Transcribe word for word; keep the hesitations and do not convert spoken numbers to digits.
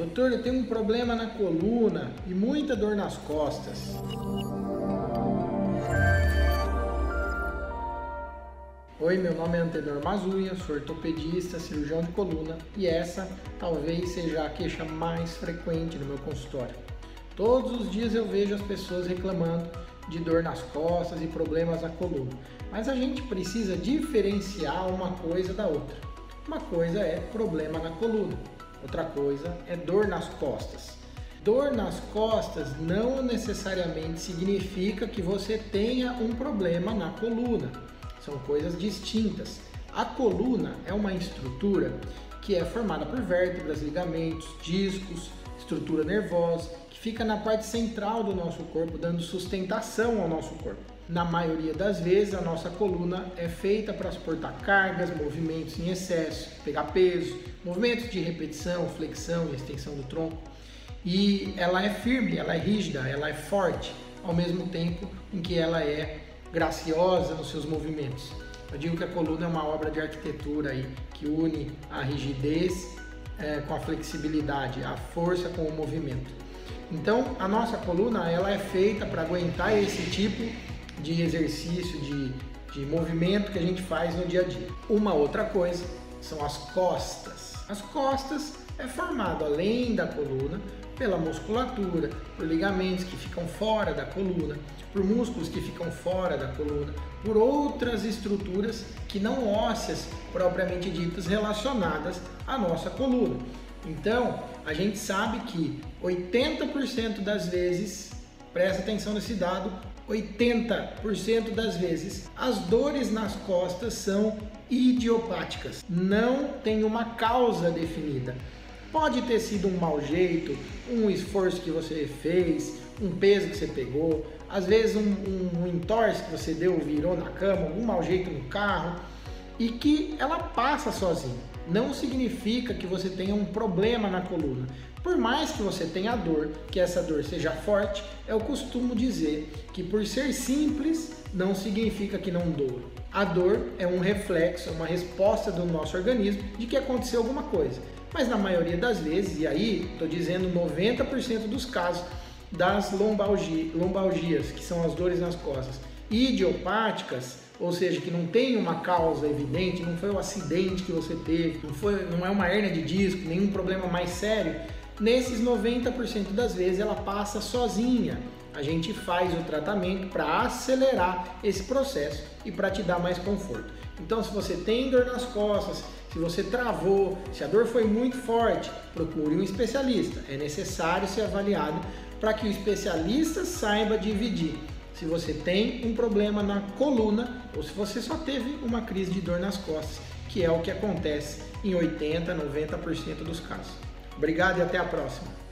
Doutor, eu tenho um problema na coluna e muita dor nas costas. Oi, meu nome é Antenor Mazunha, sou ortopedista, cirurgião de coluna e essa talvez seja a queixa mais frequente no meu consultório. Todos os dias eu vejo as pessoas reclamando de dor nas costas e problemas na coluna, mas a gente precisa diferenciar uma coisa da outra. Uma coisa é problema na coluna, outra coisa é dor nas costas. Dor nas costas não necessariamente significa que você tenha um problema na coluna, são coisas distintas. A coluna é uma estrutura que é formada por vértebras, ligamentos, discos, estrutura nervosa, que fica na parte central do nosso corpo, dando sustentação ao nosso corpo. Na maioria das vezes, a nossa coluna é feita para suportar cargas, movimentos em excesso, pegar peso, movimentos de repetição, flexão e extensão do tronco. E ela é firme, ela é rígida, ela é forte, ao mesmo tempo em que ela é graciosa nos seus movimentos. Eu digo que a coluna é uma obra de arquitetura aí, que une a rigidez É, com a flexibilidade, a força com o movimento. Então, a nossa coluna ela é feita para aguentar esse tipo de exercício, de, de movimento que a gente faz no dia a dia. Uma outra coisa são as costas. As costas é formado, além da coluna, pela musculatura, por ligamentos que ficam fora da coluna, por músculos que ficam fora da coluna, por outras estruturas que não ósseas propriamente ditas relacionadas à nossa coluna. Então, a gente sabe que oitenta por cento das vezes, presta atenção nesse dado, oitenta por cento das vezes as dores nas costas são idiopáticas, não tem uma causa definida. Pode ter sido um mau jeito, um esforço que você fez, um peso que você pegou, às vezes um, um, um entorse que você deu, virou na cama, algum mau jeito no carro, e que ela passa sozinha. Não significa que você tenha um problema na coluna. Por mais que você tenha dor, que essa dor seja forte, eu costumo dizer que por ser simples, não significa que não doa. A dor é um reflexo, é uma resposta do nosso organismo de que aconteceu alguma coisa. Mas na maioria das vezes, e aí estou dizendo noventa por cento dos casos das lombalgia, lombalgias, que são as dores nas costas, idiopáticas, ou seja, que não tem uma causa evidente, não foi um acidente que você teve, não, foi, não é uma hérnia de disco, nenhum problema mais sério, nesses noventa por cento das vezes ela passa sozinha. A gente faz o tratamento para acelerar esse processo e para te dar mais conforto. Então, se você tem dor nas costas, se você travou, se a dor foi muito forte, procure um especialista. É necessário ser avaliado para que o especialista saiba dividir se você tem um problema na coluna ou se você só teve uma crise de dor nas costas, que é o que acontece em oitenta por cento, noventa por cento dos casos. Obrigado e até a próxima!